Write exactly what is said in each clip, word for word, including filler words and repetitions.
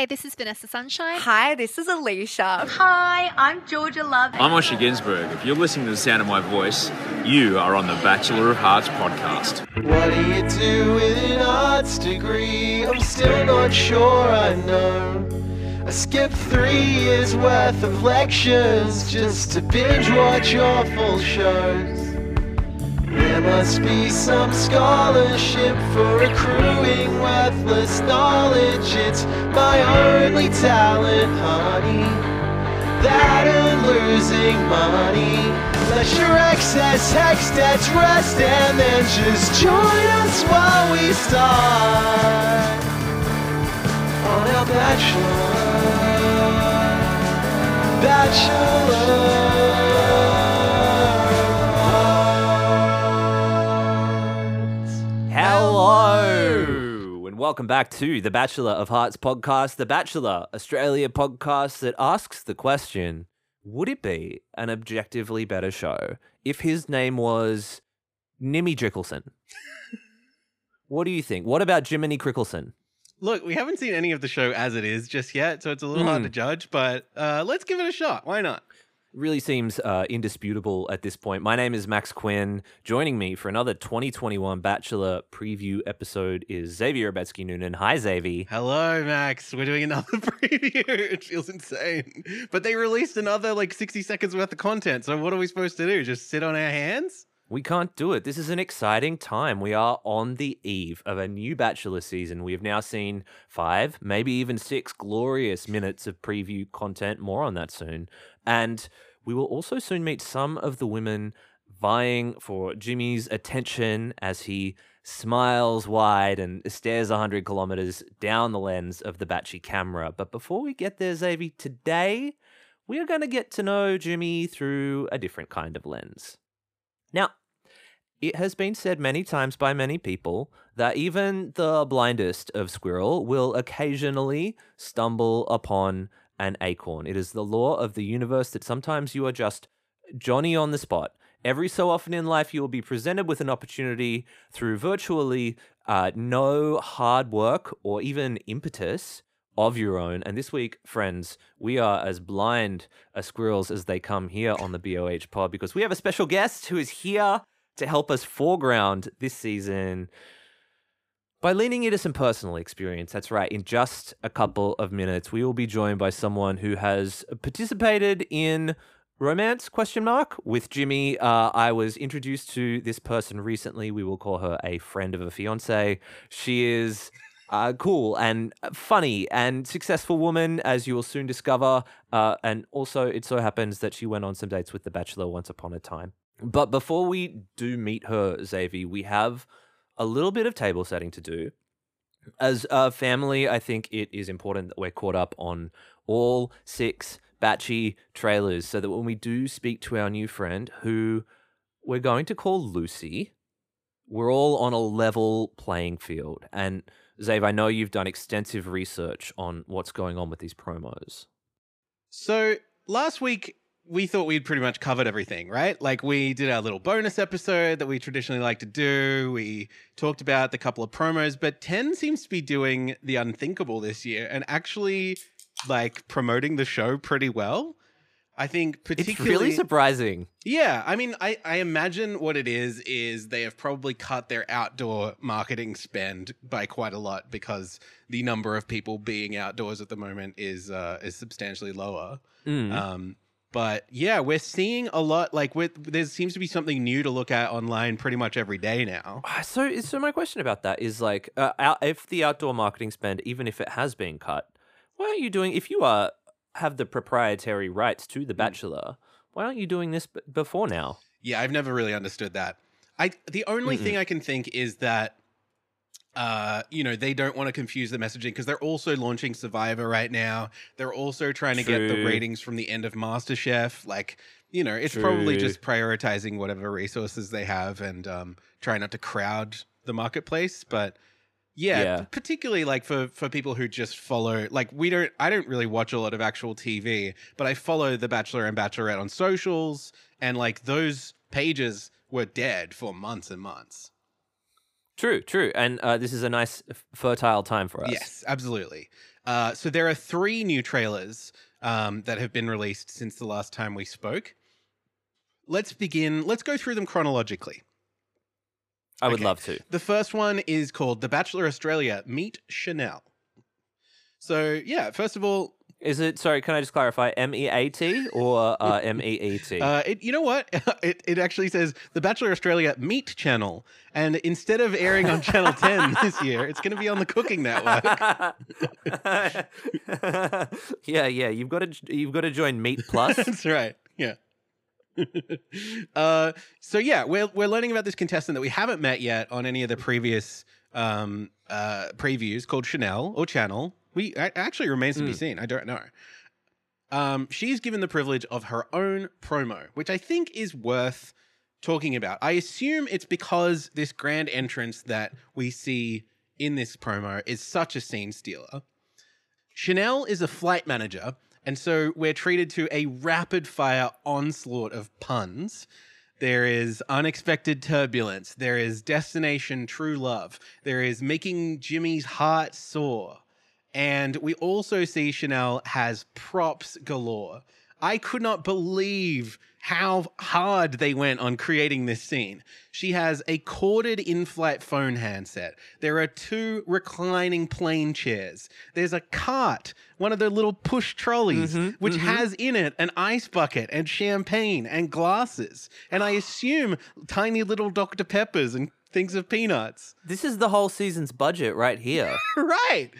Hi, this is Vanessa Sunshine. Hi, this is Alicia. Hi, I'm Georgia Love. I'm Osher Günsberg. If you're listening to the sound of my voice, you are on the Bachelor of Arts podcast. What do you do with an arts degree? I'm still not sure I know. I skipped three years worth of lectures just to binge watch awful shows. There must be some scholarship for accruing worthless knowledge. It's my only talent, honey, that and losing money. Pleasure, excess, hex, debts, rest, and then just join us while we start on our Bachelor, Bachelor. Hello, and welcome back to the Bachelor of Hearts podcast, the Bachelor Australia podcast that asks the question, would it be an objectively better show if his name was Nimmy Drickelson? What do you think? What about Jiminy Crickelson? Look, we haven't seen any of the show as it is just yet, so it's a little mm. hard to judge, but uh, let's give it a shot. Why not? Really seems uh, indisputable at this point. My name is Max Quinn. Joining me for another twenty twenty-one Bachelor preview episode is Xavier Obecki-Noonan. Hi, Xavier. Hello, Max. We're doing another preview. It feels insane. But they released another like sixty seconds worth of content. So what are we supposed to do? Just sit on our hands? We can't do it. This is an exciting time. We are on the eve of a new Bachelor season. We have now seen five, maybe even six glorious minutes of preview content. More on that soon. And we will also soon meet some of the women vying for Jimmy's attention as he smiles wide and stares one hundred kilometers down the lens of the Batchy camera. But before we get there, Xavi, today we are going to get to know Jimmy through a different kind of lens. Now, it has been said many times by many people that even the blindest of squirrel will occasionally stumble upon an acorn. It is the law of the universe that sometimes you are just Johnny on the spot. Every so often in life, you will be presented with an opportunity through virtually uh, no hard work or even impetus of your own. And this week, friends, we are as blind as squirrels as they come here on the B O H pod because we have a special guest who is here to help us foreground this season by leaning into some personal experience. That's right. In just a couple of minutes, we will be joined by someone who has participated in romance, question mark, with Jimmy. Uh, I was introduced to this person recently. We will call her a friend of a fiancé. She is Uh, cool and funny and successful woman, as you will soon discover. Uh, and also, it so happens that she went on some dates with The Bachelor once upon a time. But before we do meet her, Xavi, we have a little bit of table setting to do. As a family, I think it is important that we're caught up on all six Batchy trailers so that when we do speak to our new friend, who we're going to call Lucy, we're all on a level playing field. And Zave, I know you've done extensive research on what's going on with these promos. So last week, we thought we'd pretty much covered everything, right? Like we did our little bonus episode that we traditionally like to do. We talked about the couple of promos, but ten seems to be doing the unthinkable this year and actually like promoting the show pretty well. I think particularly... It's really surprising. Yeah. I mean, I, I imagine what it is, is they have probably cut their outdoor marketing spend by quite a lot because the number of people being outdoors at the moment is uh, is substantially lower. Mm. Um, but yeah, we're seeing a lot. Like with, there seems to be something new to look at online pretty much every day now. So, so my question about that is like, uh, out, if the outdoor marketing spend, even if it has been cut, why aren't you doing... If you are... have the proprietary rights to The Bachelor, why aren't you doing this b- before now? Yeah, I've never really understood that. I The only Mm-mm. thing I can think is that, uh, you know, they don't want to confuse the messaging because they're also launching Survivor right now. They're also trying to True. get the ratings from the end of MasterChef. Like, you know, it's True. probably just prioritizing whatever resources they have and um, trying not to crowd the marketplace, but... Yeah, yeah, particularly like for, for people who just follow, like we don't, I don't really watch a lot of actual T V, but I follow The Bachelor and Bachelorette on socials and like those pages were dead for months and months. True, true. And uh, this is a nice fertile time for us. Yes, absolutely. Uh, so there are three new trailers um, that have been released since the last time we spoke. Let's begin. Let's go through them chronologically. I would okay. love to. The first one is called The Bachelor Australia, Meet Chanel. So, yeah, first of all... Is it, sorry, can I just clarify, M E A T or uh, M E E T? Uh, it, you know what? It, it actually says The Bachelor Australia Meat Channel. And instead of airing on Channel ten this year, it's going to be on the Cooking Network. yeah, yeah, you've got to you've got to join Meat Plus. That's right, yeah. uh, so, yeah, we're, we're learning about this contestant that we haven't met yet on any of the previous um, uh, previews called Chanel or Channel. We it actually remains to be seen. I don't know. Um, she's given the privilege of her own promo, which I think is worth talking about. I assume it's because this grand entrance that we see in this promo is such a scene stealer. Chanel is a flight manager, and so we're treated to a rapid-fire onslaught of puns. There is unexpected turbulence. There is destination true love. There is making Jimmy's heart soar. And we also see Chanel has props galore. I could not believe how hard they went on creating this scene. She has a corded in-flight phone handset. There are two reclining plane chairs. There's a cart, one of the little push trolleys, mm-hmm, which mm-hmm. has in it an ice bucket and champagne and glasses. And I assume tiny little Doctor Peppers and things of peanuts. This is the whole season's budget right here. Right.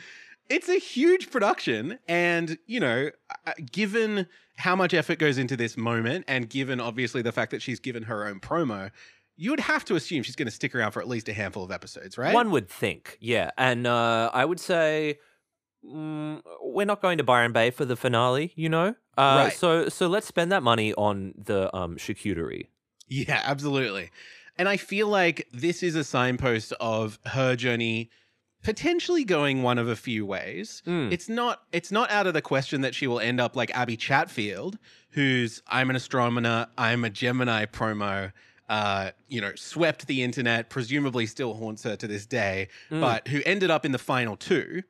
It's a huge production, and, you know, given how much effort goes into this moment and given, obviously, the fact that she's given her own promo, you would have to assume she's going to stick around for at least a handful of episodes, right? One would think, yeah. And uh, I would say mm, we're not going to Byron Bay for the finale, you know? Uh, right. So, so let's spend that money on the um, charcuterie. Yeah, absolutely. And I feel like this is a signpost of her journey potentially going one of a few ways. Mm. It's not it's not out of the question that she will end up like Abby Chatfield, who's I'm an astronomer, I'm a Gemini promo, uh, you know, swept the internet, presumably still haunts her to this day, mm. but who ended up in the final two.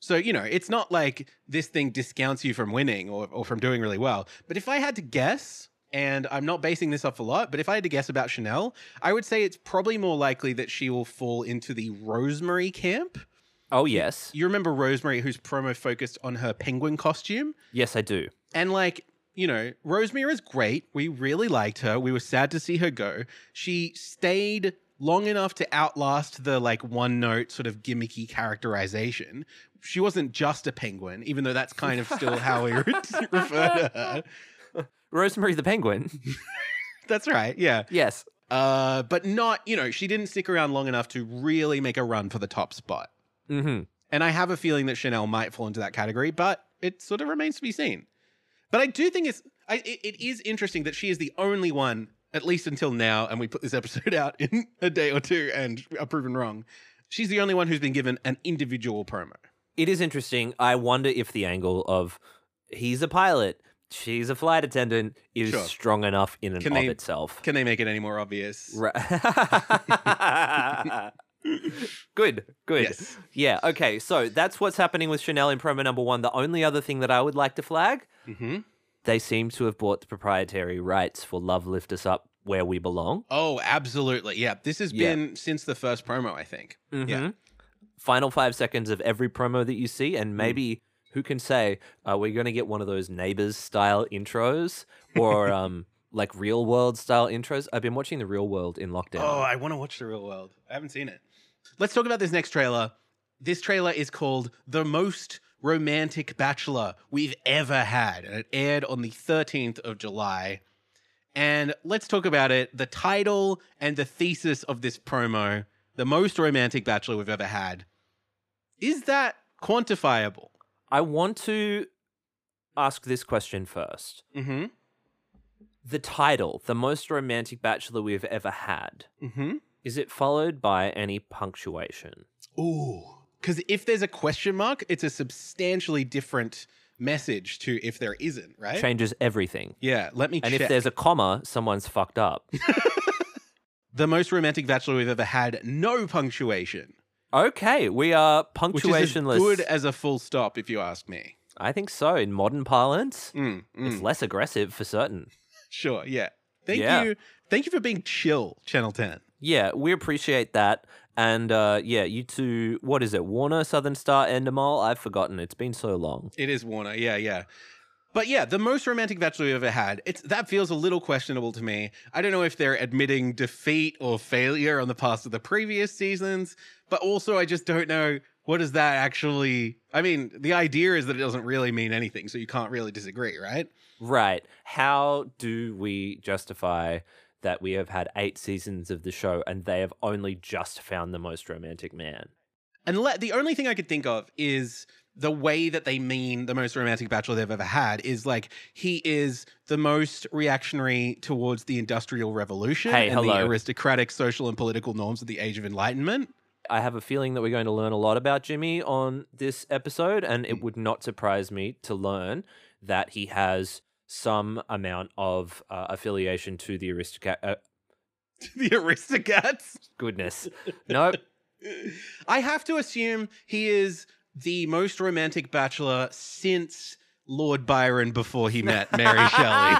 So, you know, it's not like this thing discounts you from winning or, or from doing really well. But if I had to guess... and I'm not basing this off a lot, but if I had to guess about Chanel, I would say it's probably more likely that she will fall into the Rosemary camp. Oh, yes. You, you remember Rosemary, whose promo focused on her penguin costume? Yes, I do. And like, you know, Rosemary is great. We really liked her. We were sad to see her go. She stayed long enough to outlast the like one-note sort of gimmicky characterization. She wasn't just a penguin, even though that's kind of still how we refer to her. Rosemary the Penguin. That's right, yeah. Yes. Uh, but not, you know, she didn't stick around long enough to really make a run for the top spot. Mm-hmm. And I have a feeling that Chanel might fall into that category, but it sort of remains to be seen. But I do think it's, I, it, it is interesting that she is the only one, at least until now, and we put this episode out in a day or two and are proven wrong, she's the only one who's been given an individual promo. It is interesting. I wonder if the angle of he's a pilot, she's a flight attendant is sure. strong enough in and can of they, itself. Can they make it any more obvious? Right. Good, good. Yes. Yeah, okay. So that's what's happening with Chanel in promo number one. The only other thing that I would like to flag, mm-hmm. they seem to have bought the proprietary rights for Love Lift Us Up Where We Belong. Oh, absolutely. Yeah, this has yeah. been since the first promo, I think. Mm-hmm. Yeah. Final five seconds of every promo that you see, and maybe... Mm. Who can say, uh, we're going to get one of those Neighbours-style intros or um, like real-world-style intros? I've been watching The Real World in lockdown. Oh, I want to watch The Real World. I haven't seen it. Let's talk about this next trailer. This trailer is called The Most Romantic Bachelor We've Ever Had, and it aired on the thirteenth of July. And let's talk about it. The title and the thesis of this promo, The Most Romantic Bachelor We've Ever Had. Is that quantifiable? I want to ask this question first. Mm-hmm. The title, The Most Romantic Bachelor We've Ever Had, mm-hmm. is it followed by any punctuation? Ooh, because if there's a question mark, it's a substantially different message to if there isn't, right? Changes everything. Yeah, let me and check. And if there's a comma, someone's fucked up. The Most Romantic Bachelor We've Ever Had, no punctuation. Okay, we are punctuationless. Which is as good as a full stop, if you ask me. I think so. In modern parlance, mm, mm. it's less aggressive for certain. Sure, yeah. Thank yeah. you. Thank you for being chill, Channel ten. Yeah, we appreciate that. And uh, yeah, you two, what is it, Warner, Southern Star, Endemol? I've forgotten. It's been so long. It is Warner, yeah, yeah. But yeah, the most romantic bachelor we've ever had. It's, that feels a little questionable to me. I don't know if they're admitting defeat or failure on the past of the previous seasons, but also I just don't know what does that actually... I mean, the idea is that it doesn't really mean anything, so you can't really disagree, right? Right. How do we justify that we have had eight seasons of the show and they have only just found the most romantic man? And le- the only thing I could think of is... the way that they mean the most romantic bachelor they've ever had is like he is the most reactionary towards the Industrial Revolution hey, and hello. the aristocratic social and political norms of the Age of Enlightenment. I have a feeling that we're going to learn a lot about Jimmy on this episode, and it would not surprise me to learn that he has some amount of uh, affiliation to the aristocrat. Uh... the aristocrats? Goodness. Nope. I have to assume he is... the most romantic bachelor since Lord Byron before he met Mary Shelley.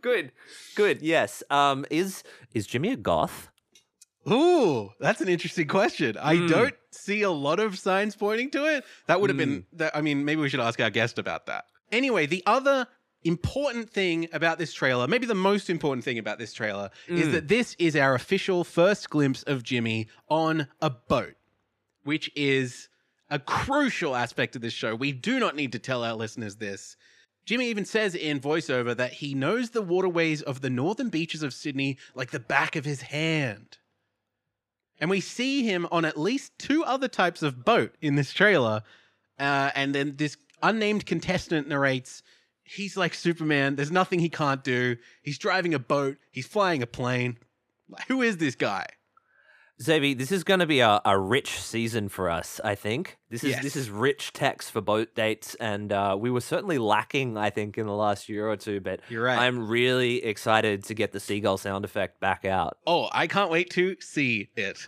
Good, good, yes. Um, is is Jimmy a goth? Ooh, that's an interesting question. Mm. I don't see a lot of signs pointing to it. That would have mm. been, that, I mean, maybe we should ask our guest about that. Anyway, the other important thing about this trailer, maybe the most important thing about this trailer, mm. is that this is our official first glimpse of Jimmy on a boat, which is a crucial aspect of this show. We do not need to tell our listeners this. Jimmy even says in voiceover that he knows the waterways of the northern beaches of Sydney like the back of his hand. And we see him on at least two other types of boat in this trailer. Uh, and then this unnamed contestant narrates, he's like Superman. There's nothing he can't do. He's driving a boat. He's flying a plane. Who is this guy? Xavier, this is going to be a, a rich season for us, I think. This is yes. this is rich text for boat dates, and uh, we were certainly lacking, I think, in the last year or two, but You're right. I'm really excited to get the seagull sound effect back out. Oh, I can't wait to see it.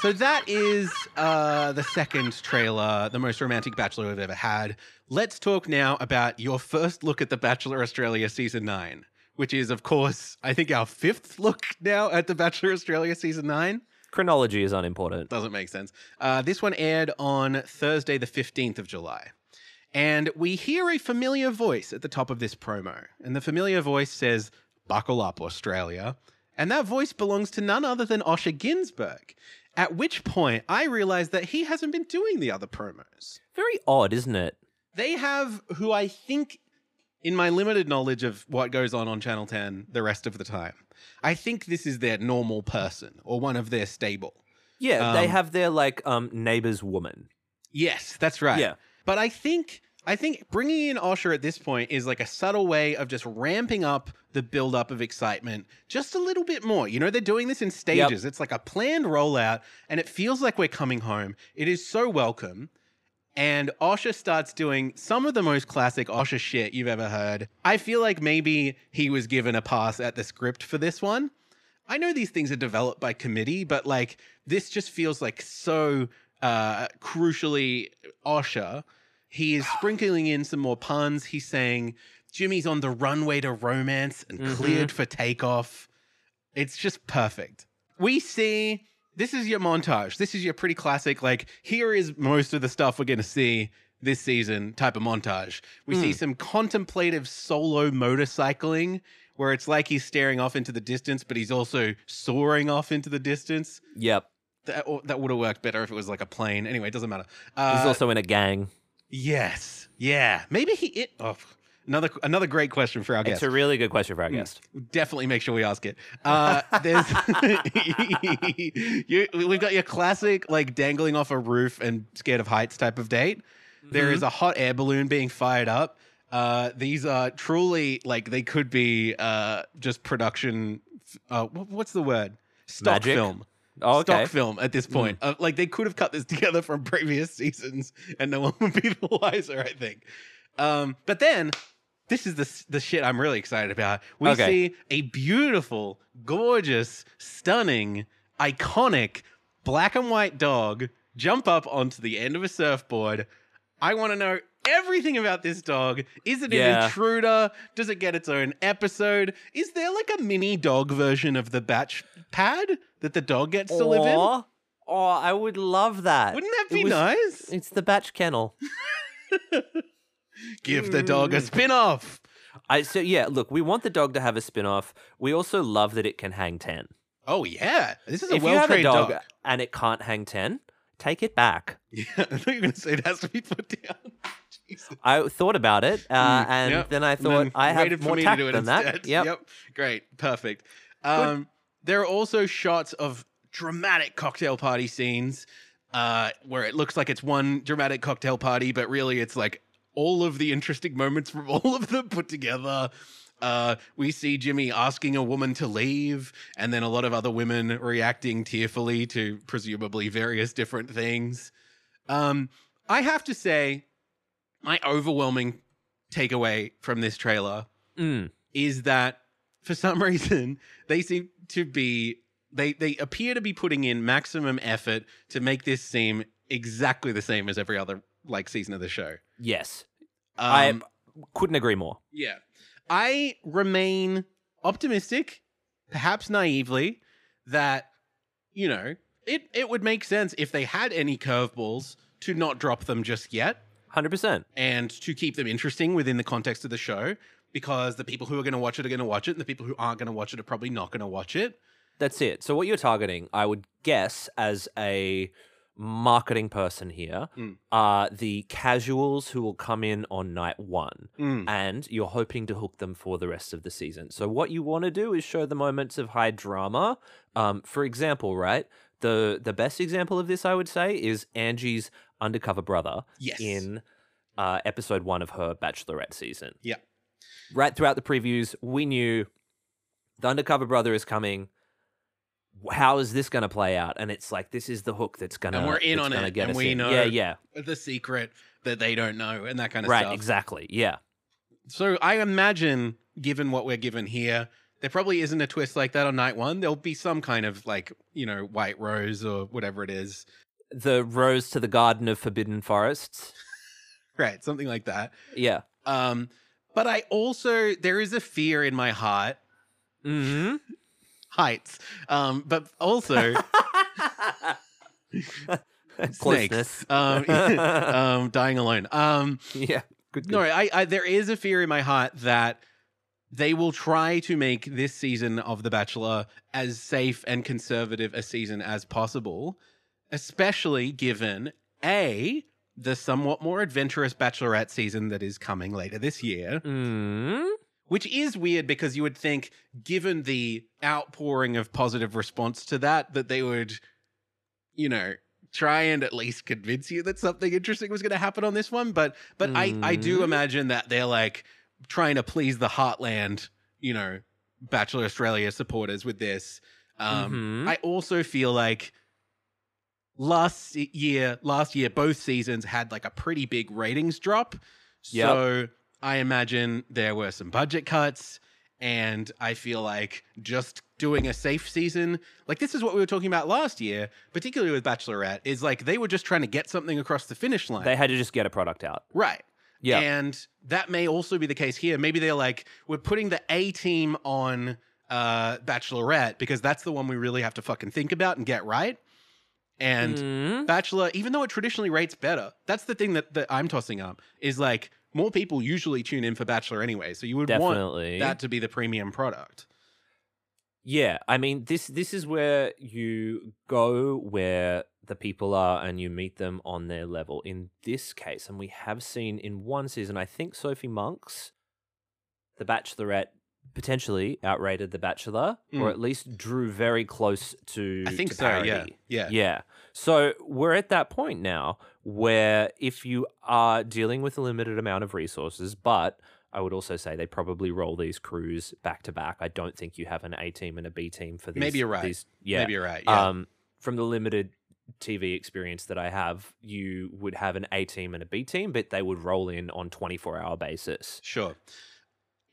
So that is uh, the second trailer, the most romantic bachelor we've ever had. Let's talk now about your first look at The Bachelor Australia Season nine. Which is, of course, I think our fifth look now at The Bachelor Australia Season nine. Chronology is unimportant. Doesn't make sense. Uh, this one aired on Thursday, the fifteenth of July. And we hear a familiar voice at the top of this promo. And the familiar voice says, "Buckle up, Australia." And that voice belongs to none other than Osher Günsberg. At which point, I realized that he hasn't been doing the other promos. Very odd, isn't it? They have, who I think... in my limited knowledge of what goes on on Channel ten the rest of the time, I think this is their normal person or one of their stable. Yeah, um, they have their, like, um, neighbor's woman. Yes, that's right. Yeah. But I think I think bringing in Osher at this point is like a subtle way of just ramping up the build-up of excitement just a little bit more. You know, they're doing this in stages. Yep. It's like a planned rollout, and it feels like we're coming home. It is so welcome. And Osher starts doing some of the most classic Osher shit you've ever heard. I feel like maybe he was given a pass at the script for this one. I know these things are developed by committee, but like this just feels like so uh, crucially Osher. He is sprinkling in some more puns. He's saying Jimmy's on the runway to romance and mm-hmm. cleared for takeoff. It's just perfect. We see... this is your montage. This is your pretty classic, like, here is most of the stuff we're going to see this season type of montage. We mm. see some contemplative solo motorcycling where it's like he's staring off into the distance, but he's also soaring off into the distance. Yep. That, that would have worked better if it was like a plane. Anyway, it doesn't matter. Uh, he's also in a gang. Yes. Yeah. Maybe he... It, oh, another another great question for our guest. It's a really good question for our guest. Definitely make sure we ask it. Uh, there's you, we've got your classic, like, dangling off a roof and scared of heights type of date. Mm-hmm. There is a hot air balloon being fired up. Uh, these are truly, like, they could be uh, just production. Uh, what's the word? Stock Magic? Film. Oh, okay. Stock film at this point. Mm. Uh, like, they could have cut this together from previous seasons and no one would be the wiser, I think. Um, but then... this is the the shit I'm really excited about. We okay. see a beautiful, gorgeous, stunning iconic black and white dog jump up onto the end of a surfboard. I want to know everything about this dog. Is it yeah. an intruder? Does it get its own episode? Is there like a mini dog version of the batch pad that the dog gets or, to live in? Oh, I would love that. Wouldn't that be it was, nice? It's the batch kennel. Give the dog a spin-off. I so yeah, look, we want the dog to have a spin-off. We also love that it can hang ten. Oh yeah. This is a well-trained dog. dog and it can't hang ten. Take it back. Yeah, I thought you were going to say it has to be put down. Jesus. I thought about it, uh, mm, and yep. then I thought then I have more tact than instead. that. Yep. yep, great, perfect. Um, there are also shots of dramatic cocktail party scenes uh, where it looks like it's one dramatic cocktail party, but really it's like all of the interesting moments from all of them put together. Uh, we see Jimmy asking a woman to leave, and then a lot of other women reacting tearfully to presumably various different things. Um, I have to say, my overwhelming takeaway from this trailer mm. is that for some reason they seem to be, they, they appear to be putting in maximum effort to make this seem exactly the same as every other like season of the show. Yes. Um, I couldn't agree more. Yeah. I remain optimistic, perhaps naively, that, you know, it, it would make sense if they had any curveballs to not drop them just yet. one hundred percent. And to keep them interesting within the context of the show, because the people who are going to watch it are going to watch it, and the people who aren't going to watch it are probably not going to watch it. That's it. So what you're targeting, I would guess, as a marketing person here mm. are the casuals who will come in on night one mm. and you're hoping to hook them for the rest of the season. So what you want to do is show the moments of high drama. Um, for example, right, the the best example of this, I would say, is Angie's undercover brother yes. in uh, episode one of her Bachelorette season. Yeah. Right throughout the previews, we knew the undercover brother is coming. How is this going to play out? And it's like, this is the hook that's going to, and we're in on it, and we in. know yeah, yeah. the secret that they don't know and that kind of right, stuff. Right, exactly, yeah. So I imagine, given what we're given here, there probably isn't a twist like that on night one. There'll be some kind of like, you know, white rose or whatever it is. The rose to the garden of forbidden forests. Right, something like that. Yeah. Um, but I also, there is a fear in my heart. Mm-hmm. Heights, um, but also snakes, um, um, dying alone. Um, yeah, good, good. No, I, I, there is a fear in my heart that they will try to make this season of The Bachelor as safe and conservative a season as possible, especially given A, the somewhat more adventurous Bachelorette season that is coming later this year. Mm. Which is weird because you would think, given the outpouring of positive response to that, that they would, you know, try and at least convince you that something interesting was going to happen on this one. But but mm. I, I do imagine that they're like trying to please the heartland, you know, Bachelor Australia supporters with this. Um, mm-hmm. I also feel like last year, last year, both seasons had like a pretty big ratings drop. Yep. So I imagine there were some budget cuts, and I feel like just doing a safe season, like this is what we were talking about last year, particularly with Bachelorette, is like they were just trying to get something across the finish line. They had to just get a product out. Right. Yeah. And that may also be the case here. Maybe they're like, we're putting the A team on uh, Bachelorette because that's the one we really have to fucking think about and get right. And mm. Bachelor, even though it traditionally rates better, that's the thing that, that I'm tossing up is like, more people usually tune in for Bachelor anyway, so you would Definitely. want that to be the premium product. Yeah, I mean, this this is where you go where the people are and you meet them on their level. In this case, and we have seen in one season, I think Sophie Monk's The Bachelorette potentially outrated The Bachelor, mm. or at least drew very close to I think to so, parody. yeah. Yeah. Yeah. So we're at that point now where if you are dealing with a limited amount of resources, but I would also say they probably roll these crews back to back. I don't think you have an A team and a B team for these. Maybe you're right. These, yeah. Maybe you're right. Yeah. Um, from the limited T V experience that I have, you would have an A team and a B team, but they would roll in on twenty-four hour basis. Sure.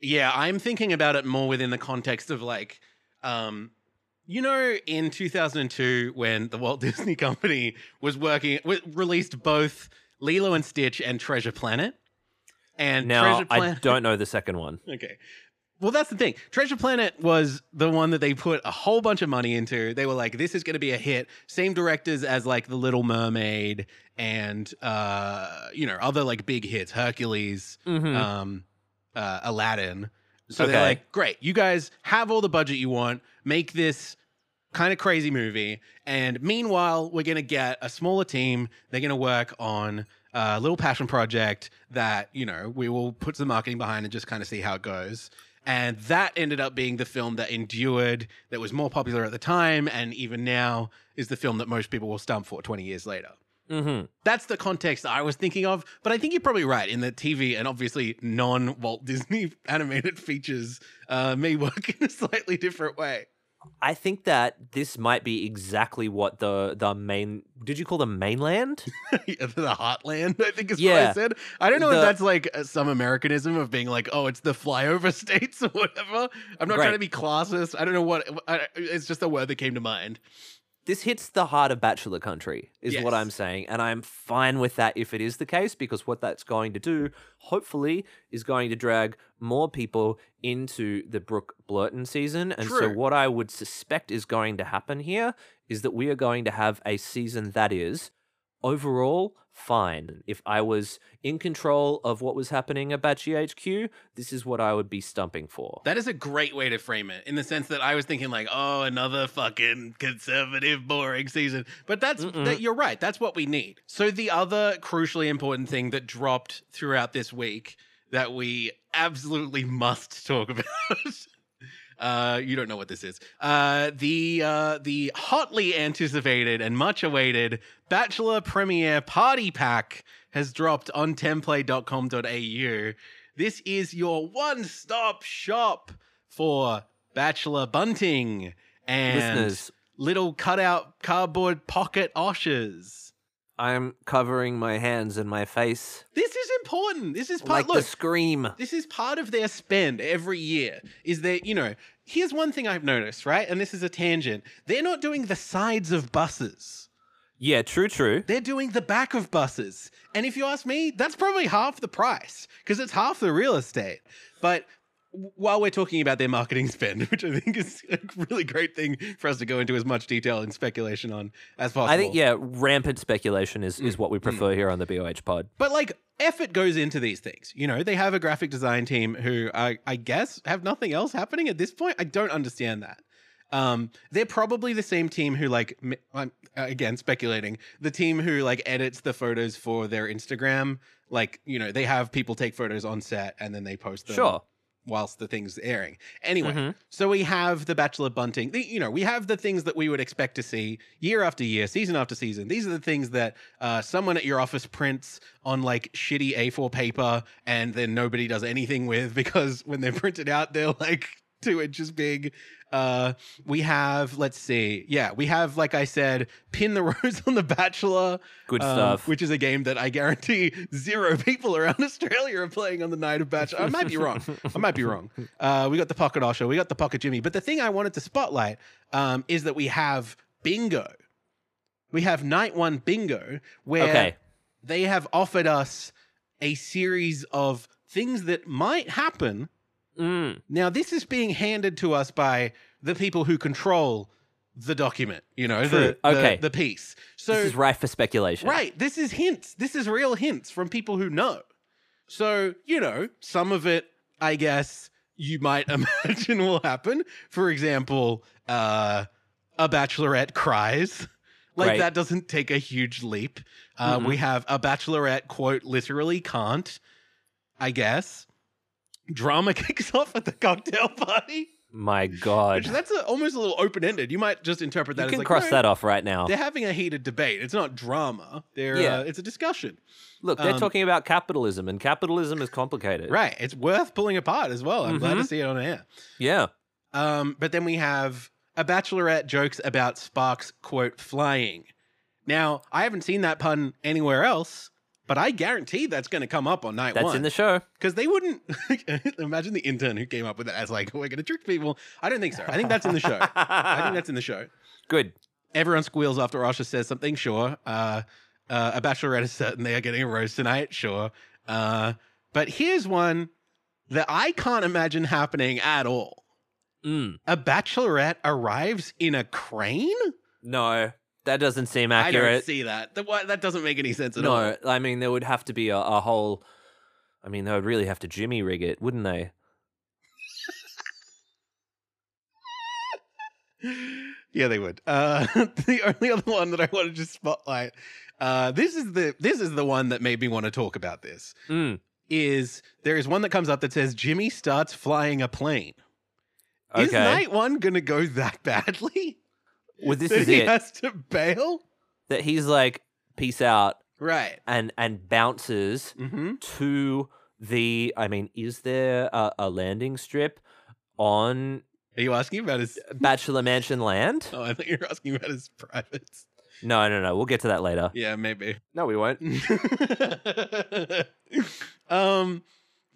Yeah, I'm thinking about it more within the context of like, um, You know, in two thousand two, when the Walt Disney Company was working, released both Lilo and Stitch and Treasure Planet. And now, Treasure Planet... I don't know the second one. Okay. Well, that's the thing. Treasure Planet was the one that they put a whole bunch of money into. They were like, this is going to be a hit. Same directors as, like, The Little Mermaid and, uh, you know, other, like, big hits. Hercules, mm-hmm. um, uh, Aladdin. So okay. They're like, great, you guys have all the budget you want. Make this kind of crazy movie. And meanwhile, we're going to get a smaller team. They're going to work on a little passion project that, you know, we will put some marketing behind and just kind of see how it goes. And that ended up being the film that endured, that was more popular at the time, and even now is the film that most people will stump for twenty years later. Mm-hmm. That's the context I was thinking of, but I think you're probably right in that T V and obviously non-Walt Disney animated features uh, may work in a slightly different way. I think that this might be exactly what the the main... Did you call them mainland? Yeah, the heartland, I think is yeah. what I said. I don't know the, if that's like some Americanism of being like, oh, it's the flyover states or whatever. I'm not great. trying to be classist. I don't know what... I, it's just a word that came to mind. This hits the heart of bachelor country is yes. what I'm saying. And I'm fine with that if it is the case, because what that's going to do, hopefully, is going to drag more people into the Brooke Blurton season. And True. so what I would suspect is going to happen here is that we are going to have a season that is overall fine. If I was in control of what was happening at Batchy H Q, this is what I would be stumping for. That is a great way to frame it, in the sense that I was thinking like, oh, another fucking conservative, boring season. But that's that, you're right. That's what we need. So the other crucially important thing that dropped throughout this week that we absolutely must talk about. Uh, you don't know what this is. Uh, the uh, the hotly anticipated and much awaited Bachelor Premiere Party Pack has dropped on template dot com dot a u. This is your one-stop shop for Bachelor bunting and listeners, little cutout cardboard pocket Oshers. I'm covering my hands and my face. This is important. This is part like look, the scream. This is part of their spend every year. Is that, you know, here's one thing I've noticed, right? And this is a tangent. They're not doing the sides of buses. Yeah, true, true. They're doing the back of buses. And if you ask me, that's probably half the price because it's half the real estate. But while we're talking about their marketing spend, which I think is a really great thing for us to go into as much detail and speculation on as possible. I think, yeah, rampant speculation is, mm. is what we prefer mm. here on the B O H pod. But, like, effort goes into these things. You know, they have a graphic design team who, I, I guess, have nothing else happening at this point. I don't understand that. Um, they're probably the same team who, like, I'm, again, speculating, the team who, like, edits the photos for their Instagram. Like, you know, they have people take photos on set and then they post them. Sure. Whilst the thing's airing. Anyway, mm-hmm. so we have the Bachelor bunting. The, you know, we have the things that we would expect to see year after year, season after season. These are the things that uh, someone at your office prints on like shitty A four paper and then nobody does anything with because when they're printed out, they're like two inches big. Uh, we have, let's see. Yeah, we have, like I said, Pin the Rose on The Bachelor. Good um, stuff. Which is a game that I guarantee zero people around Australia are playing on the night of Bachelor. I might be wrong. I might be wrong. Uh, we got the Pocket Osher. We got the Pocket Jimmy. But the thing I wanted to spotlight um, is that we have bingo. We have night one bingo where okay. they have offered us a series of things that might happen. Mm. Now, this is being handed to us by the people who control the document, you know, the, okay. the the piece. So this is rife for speculation. Right. This is hints. This is real hints from people who know. So, you know, some of it, I guess, you might imagine will happen. For example, uh, a bachelorette cries. Like, right. that doesn't take a huge leap. Uh, mm-hmm. We have a bachelorette, quote, literally can't, I guess. Drama kicks off at the cocktail party. My God. Which that's a, almost a little open-ended. You might just interpret that you as can like... cross no, that off right now. They're having a heated debate. It's not drama. They're, yeah. uh, it's a discussion. Look, they're um, talking about capitalism, and capitalism is complicated. Right. It's worth pulling apart as well. I'm mm-hmm. glad to see it on air. Yeah. Um, but then we have a bachelorette jokes about Sparks, quote, flying. Now, I haven't seen that pun anywhere else. But I guarantee that's going to come up on night that's one. That's in the show. Because they wouldn't... Imagine the intern who came up with it as like, we're going to trick people. I don't think so. I think that's in the show. I think that's in the show. Good. Everyone squeals after Osher says something. Sure. Uh, uh, a bachelorette is certain they are getting a rose tonight. Sure. Uh, but here's one that I can't imagine happening at all. Mm. A bachelorette arrives in a crane? No. That doesn't seem accurate. I don't see that. That doesn't make any sense at no, all. No, I mean, there would have to be a, a whole... I mean, they would really have to Jimmy rig it, wouldn't they? Yeah, they would. Uh, the only other one that I wanted to spotlight, uh, this is the this is the one that made me want to talk about this, mm. is there is one that comes up that says, Jimmy starts flying a plane. Okay. Is night one going to go that badly? Well, this that is he it. Has to bail? That he's like, peace out. Right. And and bounces mm-hmm. to the, I mean, is there a, a landing strip on... Are you asking about his... Bachelor Mansion land? Oh, I think you're asking about his privates. No, no, no. We'll get to that later. Yeah, maybe. No, we won't. um,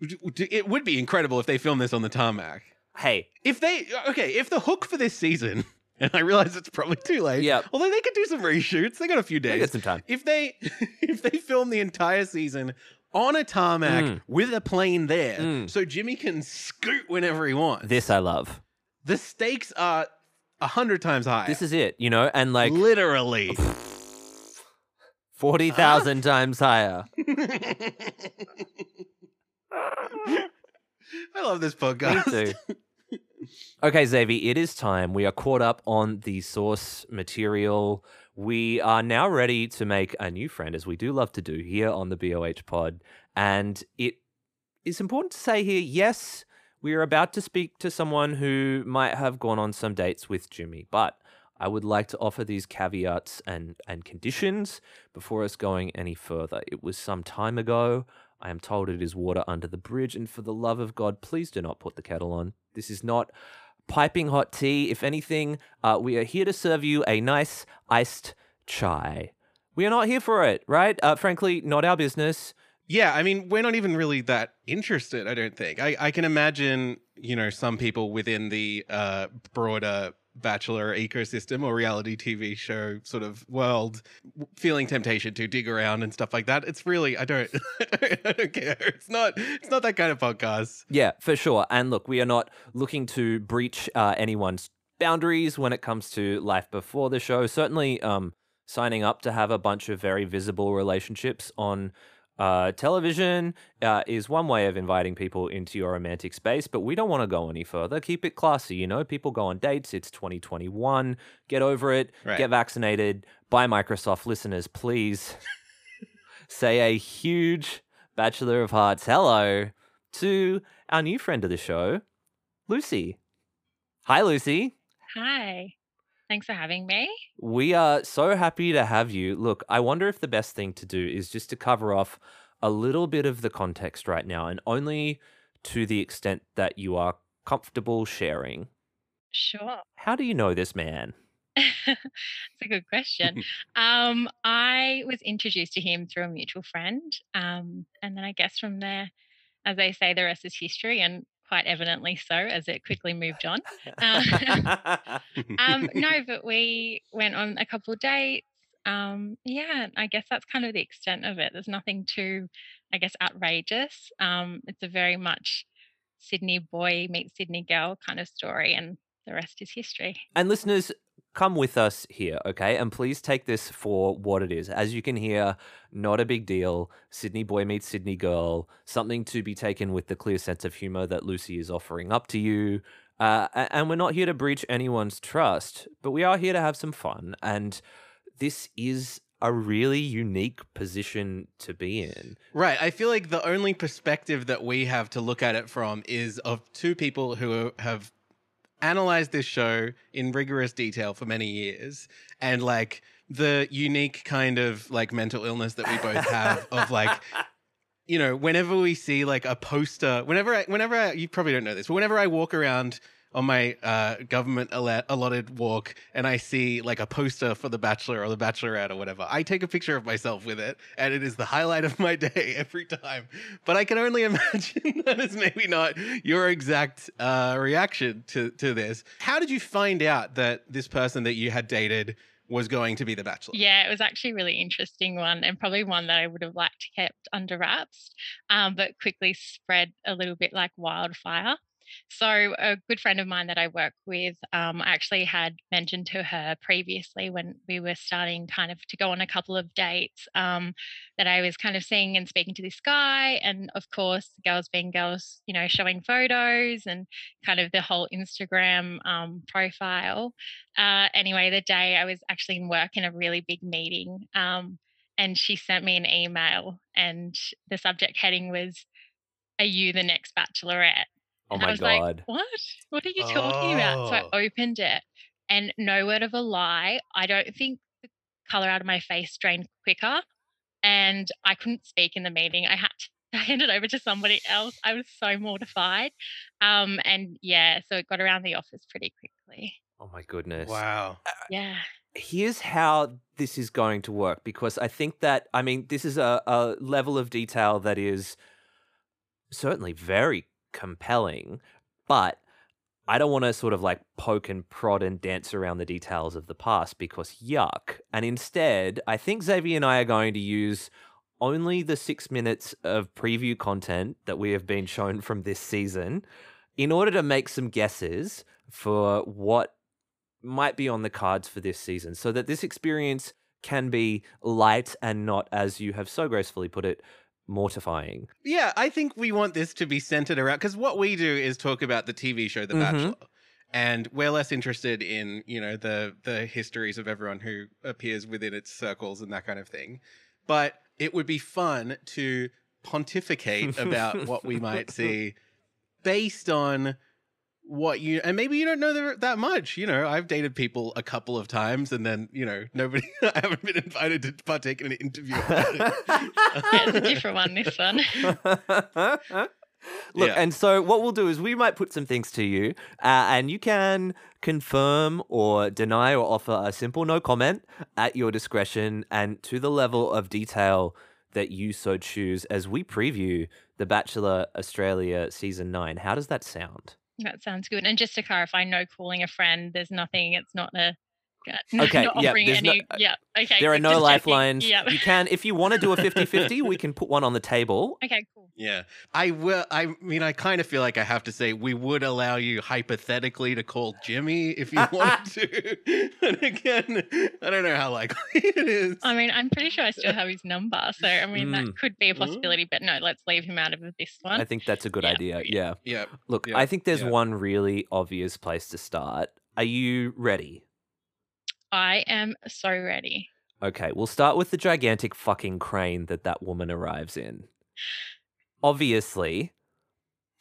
It would be incredible if they filmed this on the tarmac. Hey. If they... Okay, if the hook for this season... And I realize it's probably too late. Yeah. Although they could do some reshoots. They got a few days. They got some time. If they if they film the entire season on a tarmac mm. with a plane there, mm. so Jimmy can scoot whenever he wants. This I love. The stakes are a hundred times higher. This is it, you know, and like literally forty thousand huh? times higher. I love this podcast. Me too. Okay, Xavier, it is time. We are caught up on the source material. We are now ready to make a new friend, as we do love to do here on the B O H pod. And it is important to say here, yes, we are about to speak to someone who might have gone on some dates with Jimmy, but I would like to offer these caveats and, and conditions before us going any further. It was some time ago. I am told it is water under the bridge, and for the love of God, please do not put the kettle on. This is not piping hot tea. If anything, uh, we are here to serve you a nice iced chai. We are not here for it, right? Uh, frankly, not our business. Yeah, I mean, we're not even really that interested, I don't think. I, I can imagine, you know, some people within the uh, broader Bachelor ecosystem or reality T V show sort of world feeling temptation to dig around and stuff like that. It's really, I don't, I don't, I don't care. It's not, it's not that kind of podcast. Yeah, for sure. And look, we are not looking to breach uh, anyone's boundaries when it comes to life before the show. Certainly um, signing up to have a bunch of very visible relationships on Uh, television uh, is one way of inviting people into your romantic space, but we don't want to go any further. Keep it classy, you know? People go on dates. It's twenty twenty-one. Get over it. Right. Get vaccinated. Buy Microsoft. Listeners, please say a huge Bachelor of Hearts hello to our new friend of the show, Lucy. Hi, Lucy. Hi. Thanks for having me. We are so happy to have you. Look, I wonder if the best thing to do is just to cover off a little bit of the context right now, and only to the extent that you are comfortable sharing. Sure. How do you know this man? That's a good question. um, I was introduced to him through a mutual friend. Um, and then I guess from there, as they say, the rest is history, and quite evidently so, as it quickly moved on. Uh, um, no, but we went on a couple of dates. Um, yeah, I guess that's kind of the extent of it. There's nothing too, I guess, outrageous. Um, it's a very much Sydney boy meets Sydney girl kind of story, and the rest is history. And listeners, come with us here, okay? And please take this for what it is. As you can hear, not a big deal. Sydney boy meets Sydney girl. Something to be taken with the clear sense of humor that Lucy is offering up to you. Uh, and we're not here to breach anyone's trust, but we are here to have some fun. And this is a really unique position to be in. Right. I feel like the only perspective that we have to look at it from is of two people who have analyzed this show in rigorous detail for many years, and like the unique kind of like mental illness that we both have of like, you know, whenever we see like a poster, whenever I, whenever I, you probably don't know this, but whenever I walk around on my uh, government allotted walk and I see like a poster for The Bachelor or The Bachelorette or whatever, I take a picture of myself with it and it is the highlight of my day every time. But I can only imagine that is maybe not your exact uh, reaction to, to this. How did you find out that this person that you had dated was going to be The Bachelor? Yeah, it was actually a really interesting one and probably one that I would have liked kept under wraps, um, but quickly spread a little bit like wildfire. So a good friend of mine that I work with, um, I actually had mentioned to her previously when we were starting kind of to go on a couple of dates um, that I was kind of seeing and speaking to this guy. And of course, girls being girls, you know, showing photos and kind of the whole Instagram um, profile. Uh, anyway, the day I was actually in work in a really big meeting um, and she sent me an email and the subject heading was, "Are you the next Bachelorette?" Oh my I was God. Like, what? What are you talking oh. about? So I opened it and no word of a lie, I don't think the colour out of my face drained quicker and I couldn't speak in the meeting. I had to hand it over to somebody else. I was so mortified. Um, and, yeah, so it got around the office pretty quickly. Oh, my goodness. Wow. Uh, yeah. Here's how this is going to work, because I think that, I mean, this is a, a level of detail that is certainly very compelling, but I don't want to sort of like poke and prod and dance around the details of the past because yuck. And instead, I think Xavier and I are going to use only the six minutes of preview content that we have been shown from this season in order to make some guesses for what might be on the cards for this season, so that this experience can be light and not, as you have so gracefully put it, mortifying. Yeah, I think we want this to be centered around, because what we do is talk about the T V show The mm-hmm. Bachelor, and we're less interested in, you know, the the histories of everyone who appears within its circles and that kind of thing. But it would be fun to pontificate about what we might see based on what you, and maybe you don't know that much. You know, I've dated people a couple of times and then, you know, nobody, I haven't been invited to partake in an interview. Yeah, it's a different one, this one. Look, yeah. And so what we'll do is we might put some things to you uh, and you can confirm or deny or offer a simple no comment at your discretion and to the level of detail that you so choose as we preview The Bachelor Australia Season nine. How does that sound? That sounds good. And just to clarify, no calling a friend. There's nothing. It's not a. No, okay. Not offering yeah, any, no, yeah. Okay. There are no lifelines. Yeah. You can, if you want to do a fifty-fifty, we can put one on the table. Okay. Cool. Yeah. I will. I mean, I kind of feel like I have to say we would allow you hypothetically to call Jimmy if you wanted to. And again, I don't know how likely it is. I mean, I'm pretty sure I still have his number, so I mean mm. that could be a possibility. But no, let's leave him out of this one. I think that's a good yeah. idea. Yeah. Yeah. Look, yeah. I think there's yeah. one really obvious place to start. Are you ready? I am so ready. Okay, we'll start with the gigantic fucking crane that that woman arrives in. Obviously,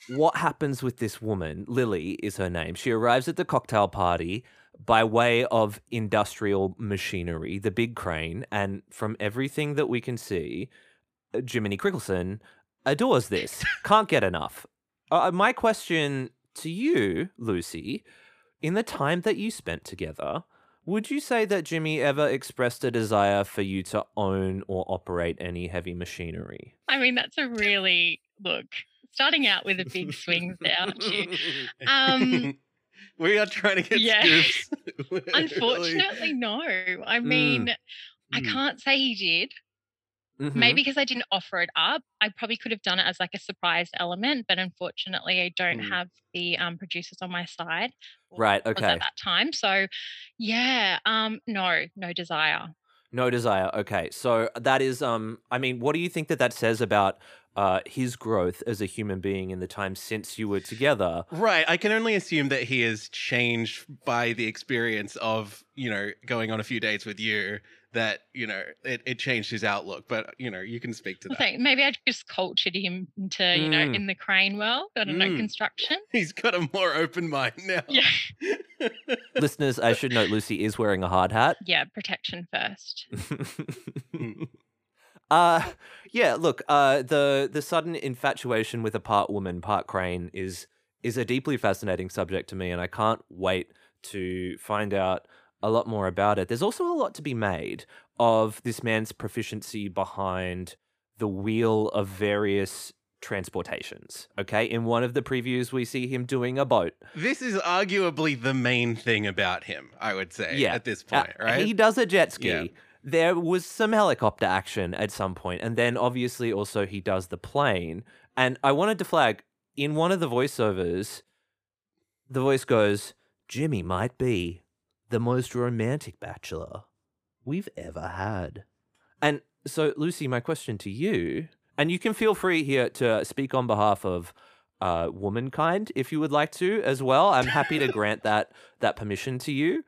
what happens with this woman, Lily is her name, she arrives at the cocktail party by way of industrial machinery, the big crane, and from everything that we can see, Jiminy Crickelson adores this, can't get enough. Uh, my question to you, Lucy, in the time that you spent together, would you say that Jimmy ever expressed a desire for you to own or operate any heavy machinery? I mean, that's a really, look, starting out with a big swing there, aren't you? Um, we are trying to get yeah. scoops. Unfortunately, no. I mean, mm. I can't say he did. Mm-hmm. Maybe because I didn't offer it up. I probably could have done it as like a surprise element, but unfortunately I don't mm. have the um, producers on my side. Right, okay. At that time. So yeah, um, no, no desire. No desire, okay. So that is, um, I mean, what do you think that that says about uh, his growth as a human being in the time since you were together? Right, I can only assume that he has changed by the experience of, you know, going on a few dates with you. That, you know, it, it changed his outlook. But, you know, you can speak to that. I think maybe I just cultured him into, you mm. know, in the crane world, I don't mm. know, construction. He's got a more open mind now. Yeah. Listeners, I should note Lucy is wearing a hard hat. Yeah, protection first. mm. uh, yeah, look, uh, the, the sudden infatuation with a part woman, part crane is is a deeply fascinating subject to me, and I can't wait to find out a lot more about it. There's also a lot to be made of this man's proficiency behind the wheel of various transportations. Okay, in one of the previews we see him doing a boat. This is arguably the main thing about him, I would say, yeah. at this point, uh, right? He does a jet ski. Yeah. There was some helicopter action at some point, and then obviously also he does the plane. And I wanted to flag, in one of the voiceovers, the voice goes, "Jimmy might be the most romantic bachelor we've ever had." And so, Lucy, my question to you, and you can feel free here to speak on behalf of uh, womankind if you would like to as well. I'm happy to grant that that permission to you.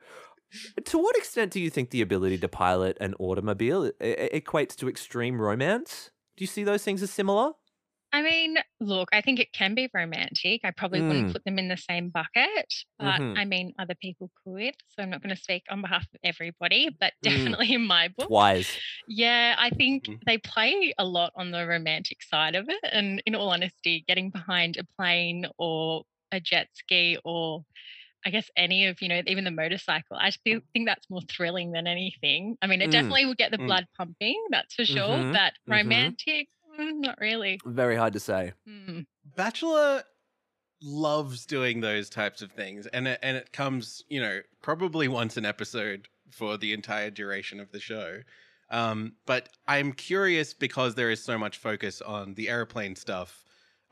To what extent do you think the ability to pilot an automobile equates to extreme romance? Do you see those things as similar? I mean, look, I think it can be romantic. I probably mm. wouldn't put them in the same bucket, but mm-hmm. I mean, other people could. So I'm not going to speak on behalf of everybody, but definitely mm. in my book. Wise. Yeah, I think mm-hmm. they play a lot on the romantic side of it. And in all honesty, getting behind a plane or a jet ski or I guess any of, you know, even the motorcycle, I think that's more thrilling than anything. I mean, it mm. definitely would get the mm. blood pumping, that's for sure, mm-hmm. but romantic, mm-hmm. not really. Very hard to say. Mm. Bachelor loves doing those types of things, and it, and it comes, you know, probably once an episode for the entire duration of the show. Um, but I'm curious because there is so much focus on the airplane stuff,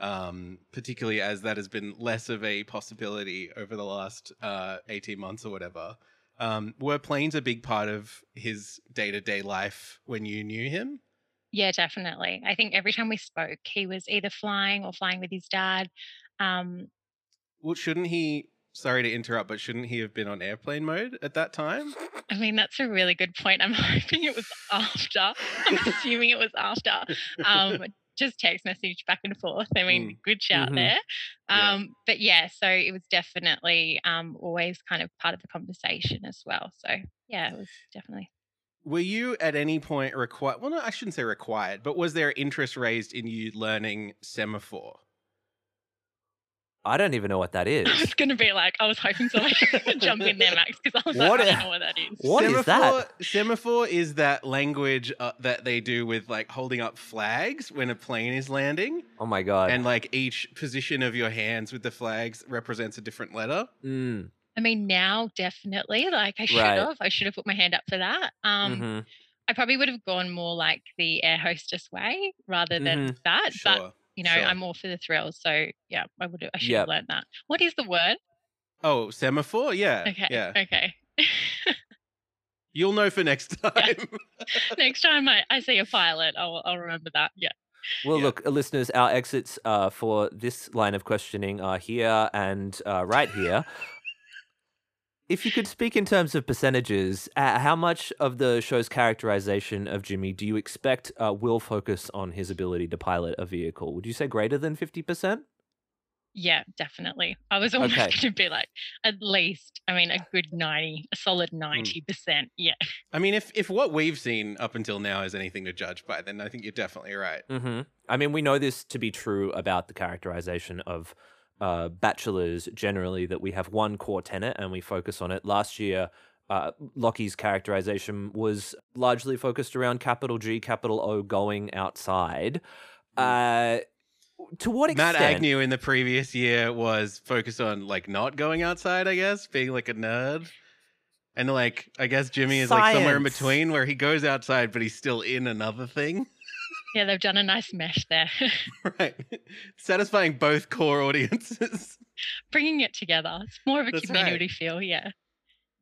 Um, particularly as that has been less of a possibility over the last uh, eighteen months or whatever. Um, were planes a big part of his day-to-day life when you knew him? Yeah, definitely. I think every time we spoke, he was either flying or flying with his dad. Um, well, shouldn't he... Sorry to interrupt, but shouldn't he have been on airplane mode at that time? I mean, that's a really good point. I'm hoping it was after. I'm assuming it was after. Um Just text message back and forth. I mean, mm. good shout mm-hmm. there. Um, yeah. But yeah, so it was definitely um, always kind of part of the conversation as well. So yeah, it was definitely. Were you at any point required? Well, no, I shouldn't say required, but was there interest raised in you learning semaphore? I don't even know what that is. I was going to be like, I was hoping someone would jump in there, Max, because I was what like, is, I don't know what that is. What semaphore, is that? Semaphore is that language uh, that they do with, like, holding up flags when a plane is landing. Oh, my God. And, like, each position of your hands with the flags represents a different letter. Mm. I mean, now, definitely. Like, I should right. have. I should have put my hand up for that. Um, mm-hmm. I probably would have gone more like the air hostess way rather than mm-hmm. that. Sure. But You know, sure. I'm all for the thrills. So, yeah, I would. I should yep. have learned that. What is the word? Oh, semaphore? Yeah. Okay. Yeah. Okay. You'll know for next time. Yeah. Next time I, I see a pilot, I'll, I'll remember that. Yeah. Well, yeah. Look, listeners, our exits uh, for this line of questioning are here and uh, right here. If you could speak in terms of percentages, uh, how much of the show's characterization of Jimmy do you expect uh, will focus on his ability to pilot a vehicle? Would you say greater than fifty percent? Yeah, definitely. I was almost okay. going to be like, at least, I mean, a good ninety, a solid ninety percent. Mm. Yeah. I mean, if, if what we've seen up until now is anything to judge by, then I think you're definitely right. Mm-hmm. I mean, we know this to be true about the characterization of Uh, bachelors generally, that we have one core tenet and we focus on it. Last year, uh, Lockie's characterization was largely focused around capital G, capital O going outside. Uh, to what extent? Matt Agnew in the previous year was focused on like not going outside, I guess, being like a nerd. And like, I guess Jimmy is Science. Like somewhere in between where he goes outside, but he's still in another thing. Yeah, they've done a nice mesh there. Right. Satisfying both core audiences. Bringing it together. It's more of a That's community right. feel, yeah.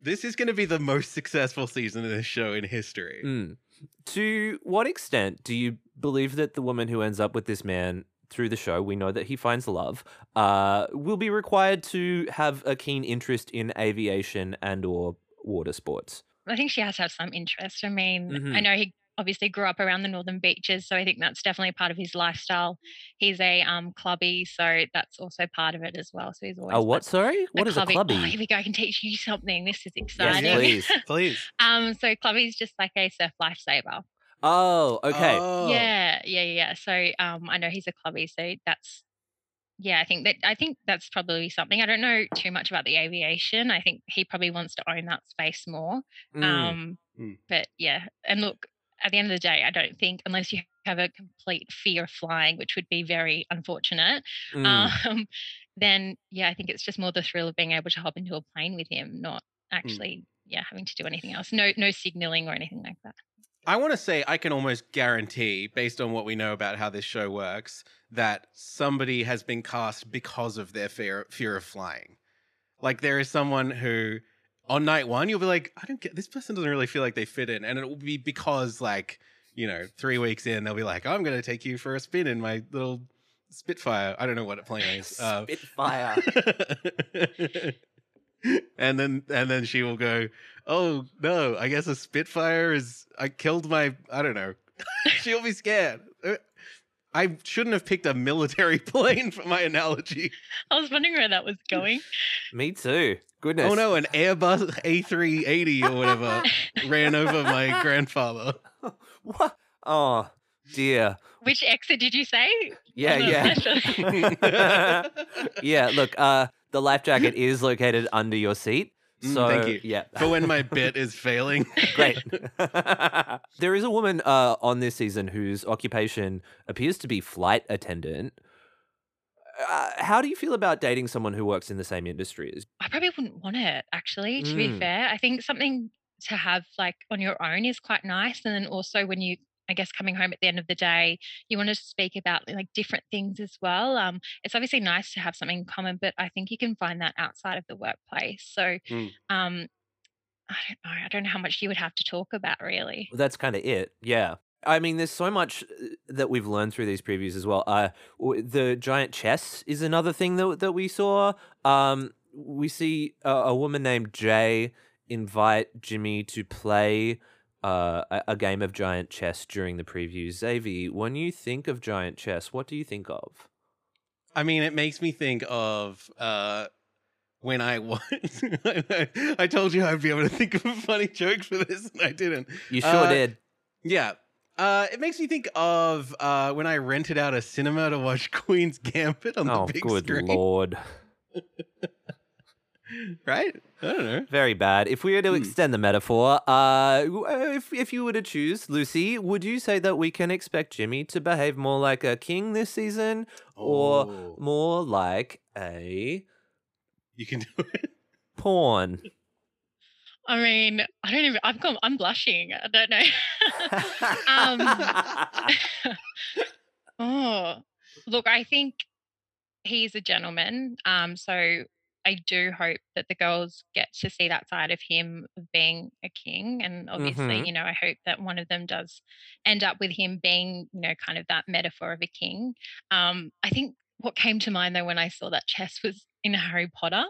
This is going to be the most successful season of this show in history. Mm. To what extent do you believe that the woman who ends up with this man through the show, we know that he finds love, uh, will be required to have a keen interest in aviation and or water sports? I think she has to have some interest. I mean, mm-hmm. I know he... obviously grew up around the northern beaches, so I think that's definitely part of his lifestyle. He's a um clubby, so that's also part of it as well. So he's always oh what sorry what is clubby. A clubby? Oh, here we go. I can teach you something. This is exciting. Yes, please, please. um, so clubby's just like a surf lifesaver. Oh, okay. Oh. Yeah, yeah, yeah. So um, I know he's a clubby, so that's yeah, I think that I think that's probably something. I don't know too much about the aviation. I think he probably wants to own that space more. Mm. Um, mm. But yeah, and look, at the end of the day, I don't think, unless you have a complete fear of flying, which would be very unfortunate, mm. um, then yeah, I think it's just more the thrill of being able to hop into a plane with him, not actually mm. yeah having to do anything else. No, no signaling or anything like that. I want to say I can almost guarantee, based on what we know about how this show works, that somebody has been cast because of their fear fear of flying. Like, there is someone who, on night one, you'll be like, I don't get, this person doesn't really feel like they fit in. And it will be because, like, you know, three weeks in, they'll be like, oh, I'm going to take you for a spin in my little Spitfire. I don't know what a plane is. Uh, Spitfire. And then and then she will go, oh, no, I guess a Spitfire is, I killed my, I don't know. She'll be scared. I shouldn't have picked a military plane for my analogy. I was wondering where that was going. Me too. Goodness. Oh, no, an Airbus A three eighty or whatever ran over my grandfather. What? Oh, dear. Which exit did you say? Yeah, yeah. yeah, look, uh, the life jacket is located under your seat. So, mm, thank you. Yeah. For when my bit is failing. Great. There is a woman uh, on this season whose occupation appears to be flight attendant. Uh, how do you feel about dating someone who works in the same industry as you? I probably wouldn't want it, actually, to mm. be fair. I think something to have, like, on your own is quite nice. And then also when you, I guess, coming home at the end of the day, you want to speak about, like, different things as well. Um, it's obviously nice to have something in common, but I think you can find that outside of the workplace. So mm. um, I don't know. I don't know how much you would have to talk about, really. Well, that's kind of it, yeah. I mean, there's so much that we've learned through these previews as well. Uh, the giant chess is another thing that that we saw. Um, we see a, a woman named Jay invite Jimmy to play uh, a, a game of giant chess during the previews. Xavier, when you think of giant chess, what do you think of? I mean, it makes me think of... Uh... When I was, I told you I'd be able to think of a funny joke for this, and I didn't. You sure uh, did. Yeah. Uh, it makes me think of uh, when I rented out a cinema to watch Queen's Gambit on oh, the big good screen. Lord. Right? I don't know. Very bad. If we were to hmm. extend the metaphor, uh, if if you were to choose, Lucy, would you say that we can expect Jimmy to behave more like a king this season oh. or more like a... You can do it. Porn. I mean, I don't even. I've gone. I'm blushing. I don't know. um, oh, look. I think he's a gentleman. Um, so I do hope that the girls get to see that side of him being a king, and obviously, mm-hmm. you know, I hope that one of them does end up with him being, you know, kind of that metaphor of a king. Um, I think what came to mind though when I saw that chess was. In Harry Potter.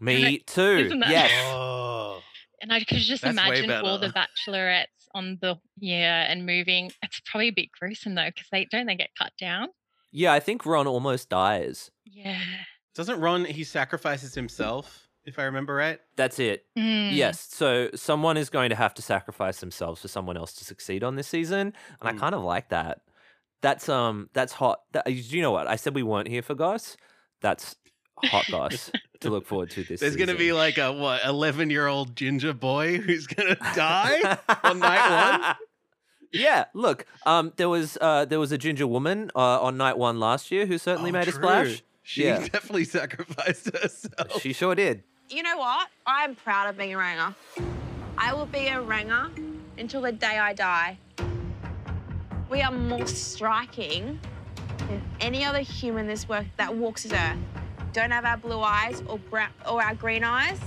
Me I, too. Yes. Oh. And I could just That's imagine all the bachelorettes on the yeah and moving. It's probably a bit gruesome though, because they don't they get cut down. Yeah, I think Ron almost dies. Yeah. Doesn't Ron? He sacrifices himself, if I remember right. That's it. Mm. Yes. So someone is going to have to sacrifice themselves for someone else to succeed on this season, and mm. I kind of like that. That's um. That's hot. That, you know what? I said we weren't here for goss. That's. Hot goss to look forward to this There's season. Gonna be like a what eleven year old ginger boy who's gonna die on night one. Yeah, look, um, there was uh, there was a ginger woman uh, on night one last year who certainly oh, made true. a splash. She yeah. definitely sacrificed herself. She sure did. You know what? I'm proud of being a ranger. I will be a ranger until the day I die. We are more striking than any other human this work that walks this earth. Don't have our blue eyes or brown or our green eyes,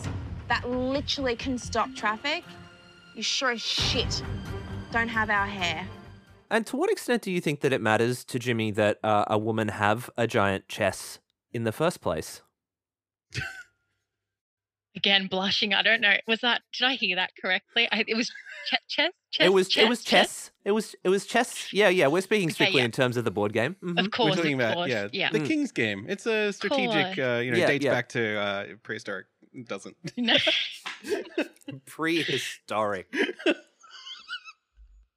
that literally can stop traffic. You sure as shit don't have our hair. And to what extent do you think that it matters to Jimmy that uh, a woman have a giant chess in the first place? Again, blushing. I don't know. Was that? Did I hear that correctly? I, it was ch- chess. Chess. It was. Chess, it was chess. chess. It was. It was chess. Yeah, yeah. We're speaking strictly okay, yeah. in terms of the board game. Mm-hmm. Of course, we're talking of about course. Yeah, yeah. The King's Game. It's a strategic. Uh, you know, yeah, dates yeah. back to uh, prehistoric. It doesn't. No. Prehistoric.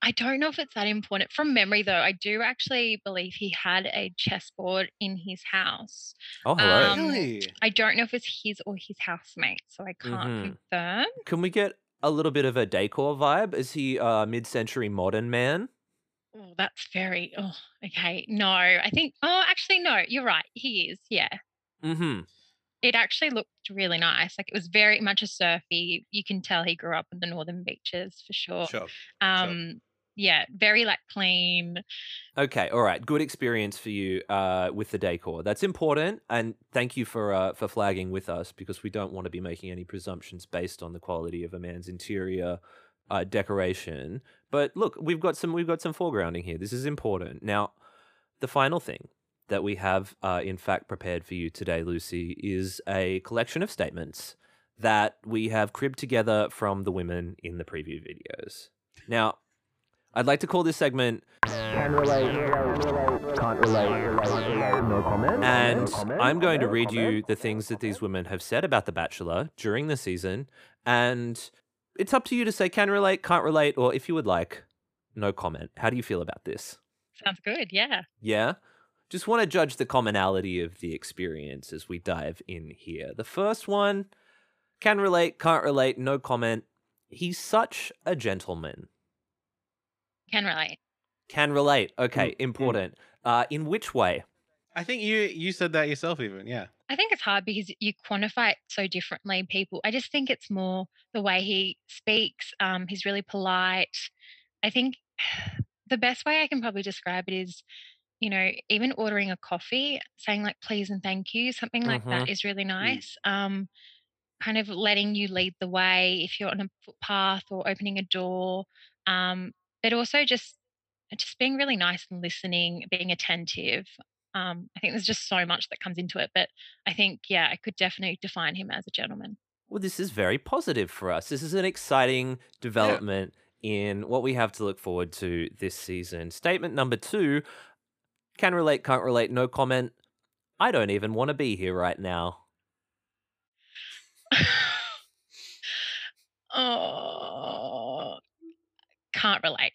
I don't know if it's that important. From memory, though, I do actually believe he had a chessboard in his house. Oh, hello. Um, really? I don't know if it's his or his housemate, so I can't mm-hmm. confirm. Can we get a little bit of a decor vibe? Is he a mid-century modern man? Oh, that's very, oh, okay. No, I think, oh, actually, no, you're right. He is, yeah. Mm-hmm. It actually looked really nice. Like, it was very much a surfy. You can tell he grew up in the northern beaches for sure. Sure. Um, sure. Yeah, very, like, clean. Okay, all right. Good experience for you uh, with the decor. That's important, and thank you for uh, for flagging with us, because we don't want to be making any presumptions based on the quality of a man's interior uh, decoration. But look, we've got some we've got some foregrounding here. This is important. Now, the final thing that we have, uh, in fact, prepared for you today, Lucy, is a collection of statements that we have cribbed together from the women in the preview videos. Now, I'd like to call this segment Can Relate, Can't Relate, No Comment. And I'm going to read you the things that these women have said about The Bachelor during the season. And it's up to you to say can relate, can't relate, or if you would like, no comment. How do you feel about this? Sounds good, yeah. Yeah? Just want to judge the commonality of the experience as we dive in here. The first one, can relate, can't relate, no comment. He's such a gentleman. Can relate. Can relate. Okay, mm, important. Mm. Uh, in which way? I think you you said that yourself even, yeah. I think it's hard because you quantify it so differently, people. I just think it's more the way he speaks. Um, he's really polite. I think the best way I can probably describe it is, you know, even ordering a coffee, saying like please and thank you, something like mm-hmm. that is really nice. Mm. Um, kind of letting you lead the way if you're on a footpath or opening a door. Um But also just just being really nice and listening, being attentive. Um, I think there's just so much that comes into it. But I think, yeah, I could definitely define him as a gentleman. Well, this is very positive for us. This is an exciting development yeah. in what we have to look forward to this season. Statement number two, can relate, can't relate, no comment. I don't even want to be here right now. Oh... Can't relate.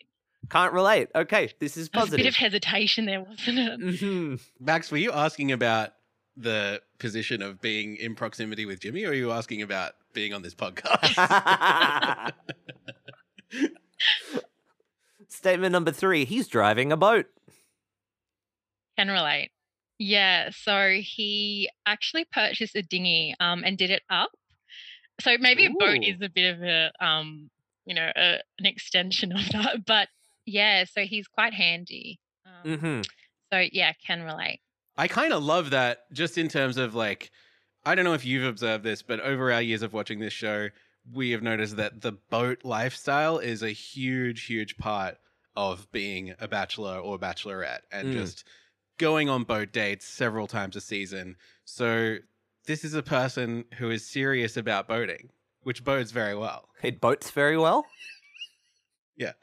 Can't relate. Okay, this is positive. There's a bit of hesitation there, wasn't it? Mm-hmm. Max, were you asking about the position of being in proximity with Jimmy, or are you asking about being on this podcast? Statement number three, he's driving a boat. Can relate. Yeah, so he actually purchased a dinghy um, and did it up. So maybe Ooh. a boat is a bit of a... Um, you know, uh, an extension of that. But, yeah, so he's quite handy. Um, mm-hmm. So, yeah, can relate. I kind of love that just in terms of, like, I don't know if you've observed this, but over our years of watching this show, we have noticed that the boat lifestyle is a huge, huge part of being a bachelor or bachelorette and mm. just going on boat dates several times a season. So this is a person who is serious about boating, which bodes very well. It boats very well? Yeah.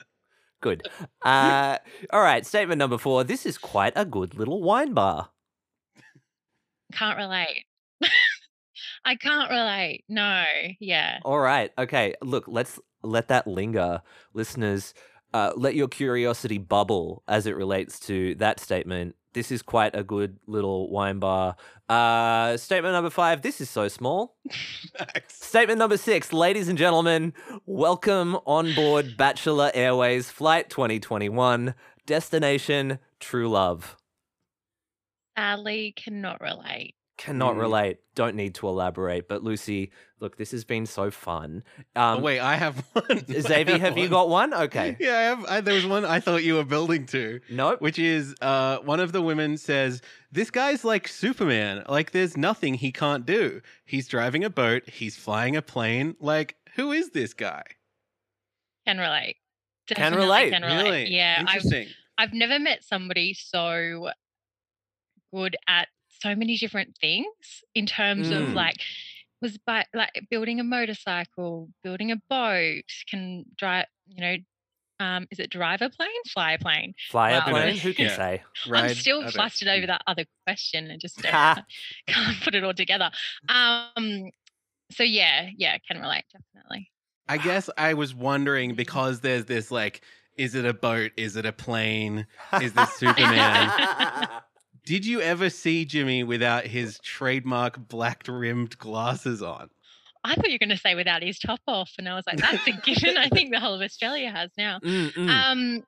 Good. Uh, all right, statement number four. This is quite a good little wine bar. Can't relate. I can't relate. No, yeah. All right, okay. Look, let's let that linger. Listeners, uh, let your curiosity bubble as it relates to that statement. This is quite a good little wine bar. Uh, statement number five, this is so small. Statement number six, ladies and gentlemen, welcome on board Bachelor Airways Flight twenty twenty-one, destination True Love. Sadly, cannot relate. Cannot mm. relate. Don't need to elaborate. But Lucy, look, this has been so fun. Um, oh, wait, I have one. Xavier, have, have one. You got one? Okay. Yeah, I have. I, there was one I thought you were building to. Nope. Which is uh, one of the women says, this guy's like Superman. Like, there's nothing he can't do. He's driving a boat. He's flying a plane. Like, who is this guy? Can relate. Definitely can relate. Can relate. Really? Yeah. Interesting. I've, I've never met somebody so good at so many different things in terms mm. of like was by like building a motorcycle, building a boat, can drive, you know, um, is it drive a plane, fly a plane? Fly a wow. plane, who can yeah. say? Ride I'm still other. flustered over that other question and just can't put it all together. Um, so yeah, yeah, can relate, definitely. I guess I was wondering because there's this like is it a boat? Is it a plane? Is this Superman? Did you ever see Jimmy without his trademark black-rimmed glasses on? I thought you were going to say without his top off, and I was like, that's a given. I think the whole of Australia has now. Mm, mm. Um,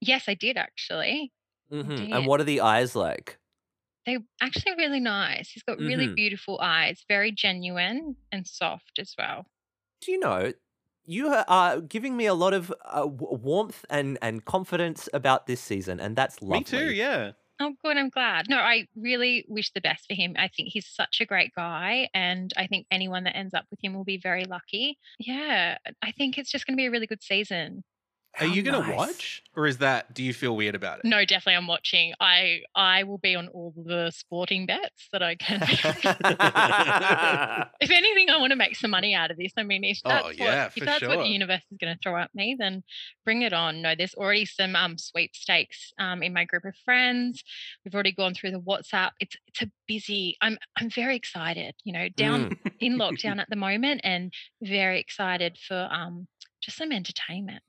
yes, I did actually. Mm-hmm. I did. And what are the eyes like? They're actually really nice. He's got really mm-hmm. beautiful eyes, very genuine and soft as well. Do you know, you are giving me a lot of uh, warmth and, and confidence about this season, and that's lovely. Me too, yeah. Oh, good. I'm glad. No, I really wish the best for him. I think he's such a great guy, and I think anyone that ends up with him will be very lucky. Yeah, I think it's just going to be a really good season. Are How you going nice. to watch, or is that, do you feel weird about it? No, definitely I'm watching. I I will be on all the sporting bets that I can. If anything, I want to make some money out of this. I mean, if that's, oh, yeah, what, if that's sure. what the universe is going to throw at me, then bring it on. No, there's already some um, sweepstakes um, in my group of friends. We've already gone through the WhatsApp. It's it's a busy, I'm, I'm very excited, you know, down mm. in lockdown at the moment, and very excited for um, just some entertainment.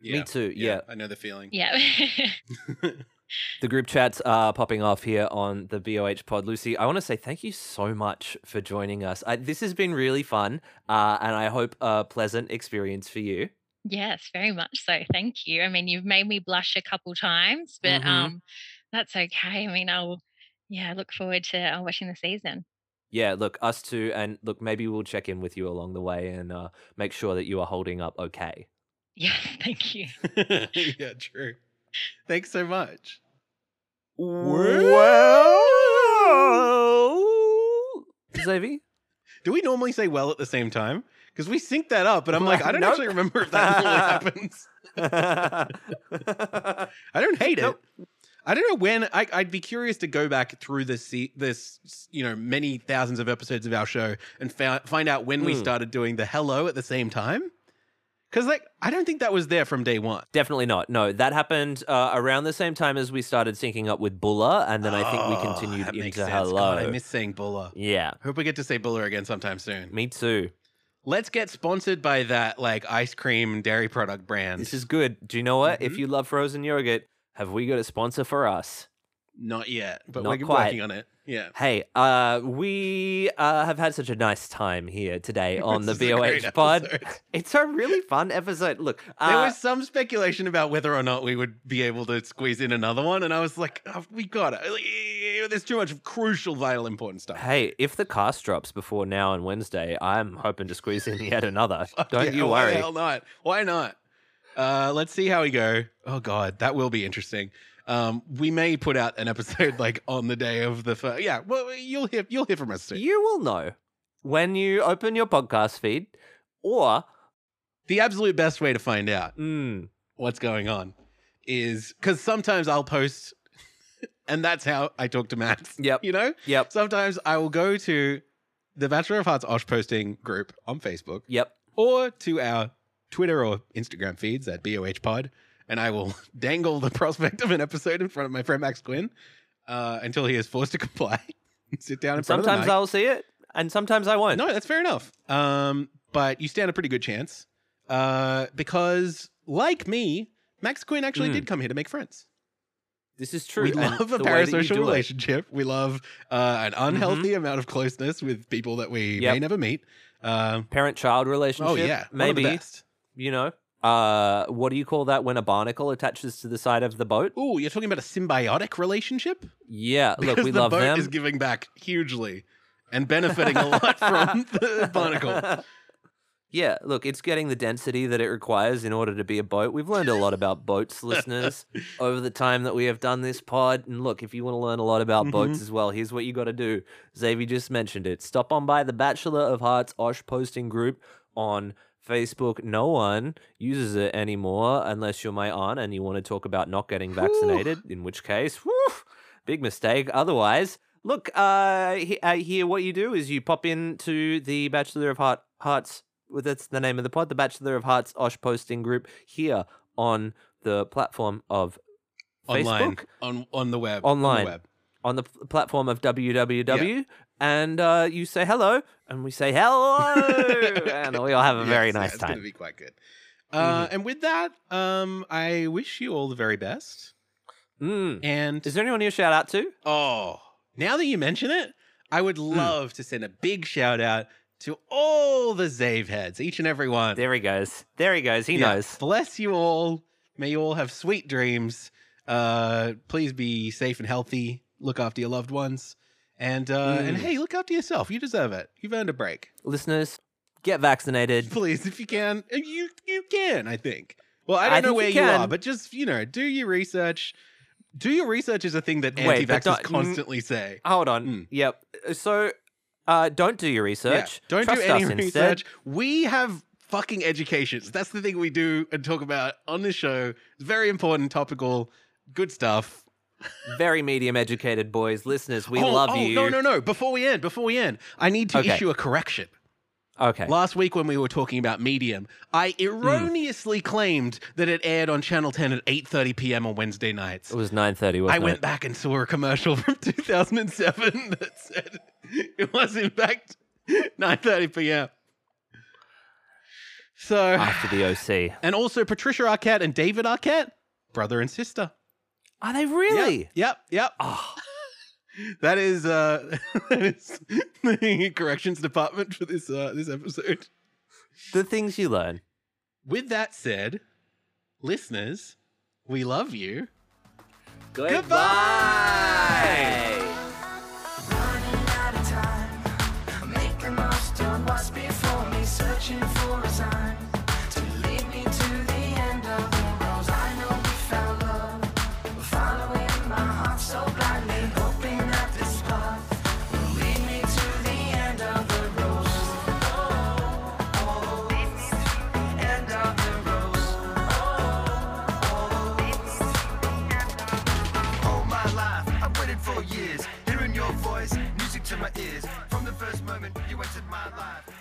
Yeah, me too, yeah, yeah. I know the feeling. Yeah. The group chats are popping off here on the B O H pod. Lucy, I want to say thank you so much for joining us. I, this has been really fun, uh, and I hope a pleasant experience for you. Yes, very much so. Thank you. I mean, you've made me blush a couple times, but mm-hmm. um, that's okay. I mean, I'll, yeah, I look forward to uh, watching the season. Yeah, look, us too. And look, maybe we'll check in with you along the way and uh, make sure that you are holding up okay. Yeah, thank you. Yeah, true. Thanks so much. Well, Xavier, do we normally say well at the same time? Because we sync that up, but I'm like, I don't nope. actually remember if that happens. I don't hate nope. it. I don't know when. I, I'd be curious to go back through this, this, you know, many thousands of episodes of our show and fa- find out when mm. we started doing the hello at the same time. Because, like, I don't think that was there from day one. Definitely not. No, that happened uh, around the same time as we started syncing up with Bulla, and then oh, I think we continued that makes into sense. Hello. God, I miss saying Bulla. Yeah. Hope we get to say Bulla again sometime soon. Me too. Let's get sponsored by that, like, ice cream and dairy product brand. This is good. Do you know what? Mm-hmm. If you love frozen yogurt, have we got a sponsor for us? Not yet, but Not we're quite. working on it. Yeah. Hey, uh, we uh, have had such a nice time here today on the B O H pod. Episode. It's a really fun episode. Look, uh, there was some speculation about whether or not we would be able to squeeze in another one, and I was like, oh, we got it. There's too much crucial, vital, important stuff. Hey, if the cast drops before now and Wednesday, I'm hoping to squeeze in yet another. Don't yeah, you worry. Why the hell not? Why not? Uh, let's see how we go. Oh, God, that will be interesting. Um, we may put out an episode like on the day of the first. Yeah, well, you'll hear you'll hear from us soon. You will know when you open your podcast feed, or the absolute best way to find out mm. what's going on is because sometimes I'll post, and that's how I talk to Max. Yep, you know. Yep. Sometimes I will go to the Bachelor of Hearts Osh posting group on Facebook. Yep. Or to our Twitter or Instagram feeds at B O H Pod. And I will dangle the prospect of an episode in front of my friend Max Quinn uh, until he is forced to comply. Sit down in and front of the mic. Sometimes I'll see it, and sometimes I won't. No, that's fair enough. Um, but you stand a pretty good chance uh, because, like me, Max Quinn actually mm. did come here to make friends. This is true. We love a parasocial relationship. It. We love uh, an unhealthy mm-hmm. amount of closeness with people that we yep. may never meet. Uh, Parent-child relationship. Oh, yeah. Maybe. One of the best. You know. Uh, what do you call that when a barnacle attaches to the side of the boat? Oh, you're talking about a symbiotic relationship? Yeah, because look, we love them. The boat is giving back hugely and benefiting a lot from the barnacle. Yeah, look, it's getting the density that it requires in order to be a boat. We've learned a lot about boats, listeners, over the time that we have done this pod. And look, if you want to learn a lot about mm-hmm. boats as well, here's what you got to do. Xavier just mentioned it. Stop on by the Bachelor of Hearts Osh posting group on Facebook. No one uses it anymore unless you're my aunt and you want to talk about not getting vaccinated, whew. In which case, whew, big mistake. Otherwise, look, uh, he, uh, here what you do is you pop into the Bachelor of Heart, Hearts, well, that's the name of the pod, the Bachelor of Hearts Osh posting group here on the platform of Online. Facebook. On, on the web. Online. On the, web. On the platform of double-u double-u double-u. Yeah. And uh, you say hello, and we say hello, and we all have a yes, very nice yeah, it's time. It's going to be quite good. Uh, mm-hmm. And with that, um, I wish you all the very best. Mm. And is there anyone you shout out to? Oh, now that you mention it, I would love mm. to send a big shout out to all the Zave heads, each and every one. There he goes. There he goes. He yeah. knows. Bless you all. May you all have sweet dreams. Uh, please be safe and healthy. Look after your loved ones. And uh, mm. and hey, look after yourself. You deserve it. You've earned a break. Listeners, get vaccinated. Please, if you can. You you can, I think. Well, I don't I know where you, you are, but just, you know, do your research. Do your research is a thing that anti-vaxxers constantly mm, say. Hold on. Mm. Yep. So uh, don't do your research. Yeah, don't Trust do any us research. Instead. We have fucking educations. That's the thing we do and talk about on this show. It's very important, topical, good stuff. Very medium educated boys. Listeners, we oh, love oh, you. No, no, no. Before we end, before we end, I need to okay. issue a correction. Okay. Last week when we were talking about Medium, I erroneously mm. claimed that it aired on Channel ten at eight thirty p.m. on Wednesday nights. It was nine thirty, wasn't I it? I went back and saw a commercial from two thousand seven that said it was, in fact, nine thirty p.m. So after the O C. And also Patricia Arquette and David Arquette, brother and sister. Are they really? Yep, yep. yep. Oh. That is, uh, that is the corrections department for this uh, this episode. The things you learn. With that said, listeners, we love you. Goodbye! Goodbye. Running out of time. Make the most of what's before me. Searching for a sign to lead me to the end of the road. I know we found love. Following my heart so blindly. To my ears, from the first moment you entered my life.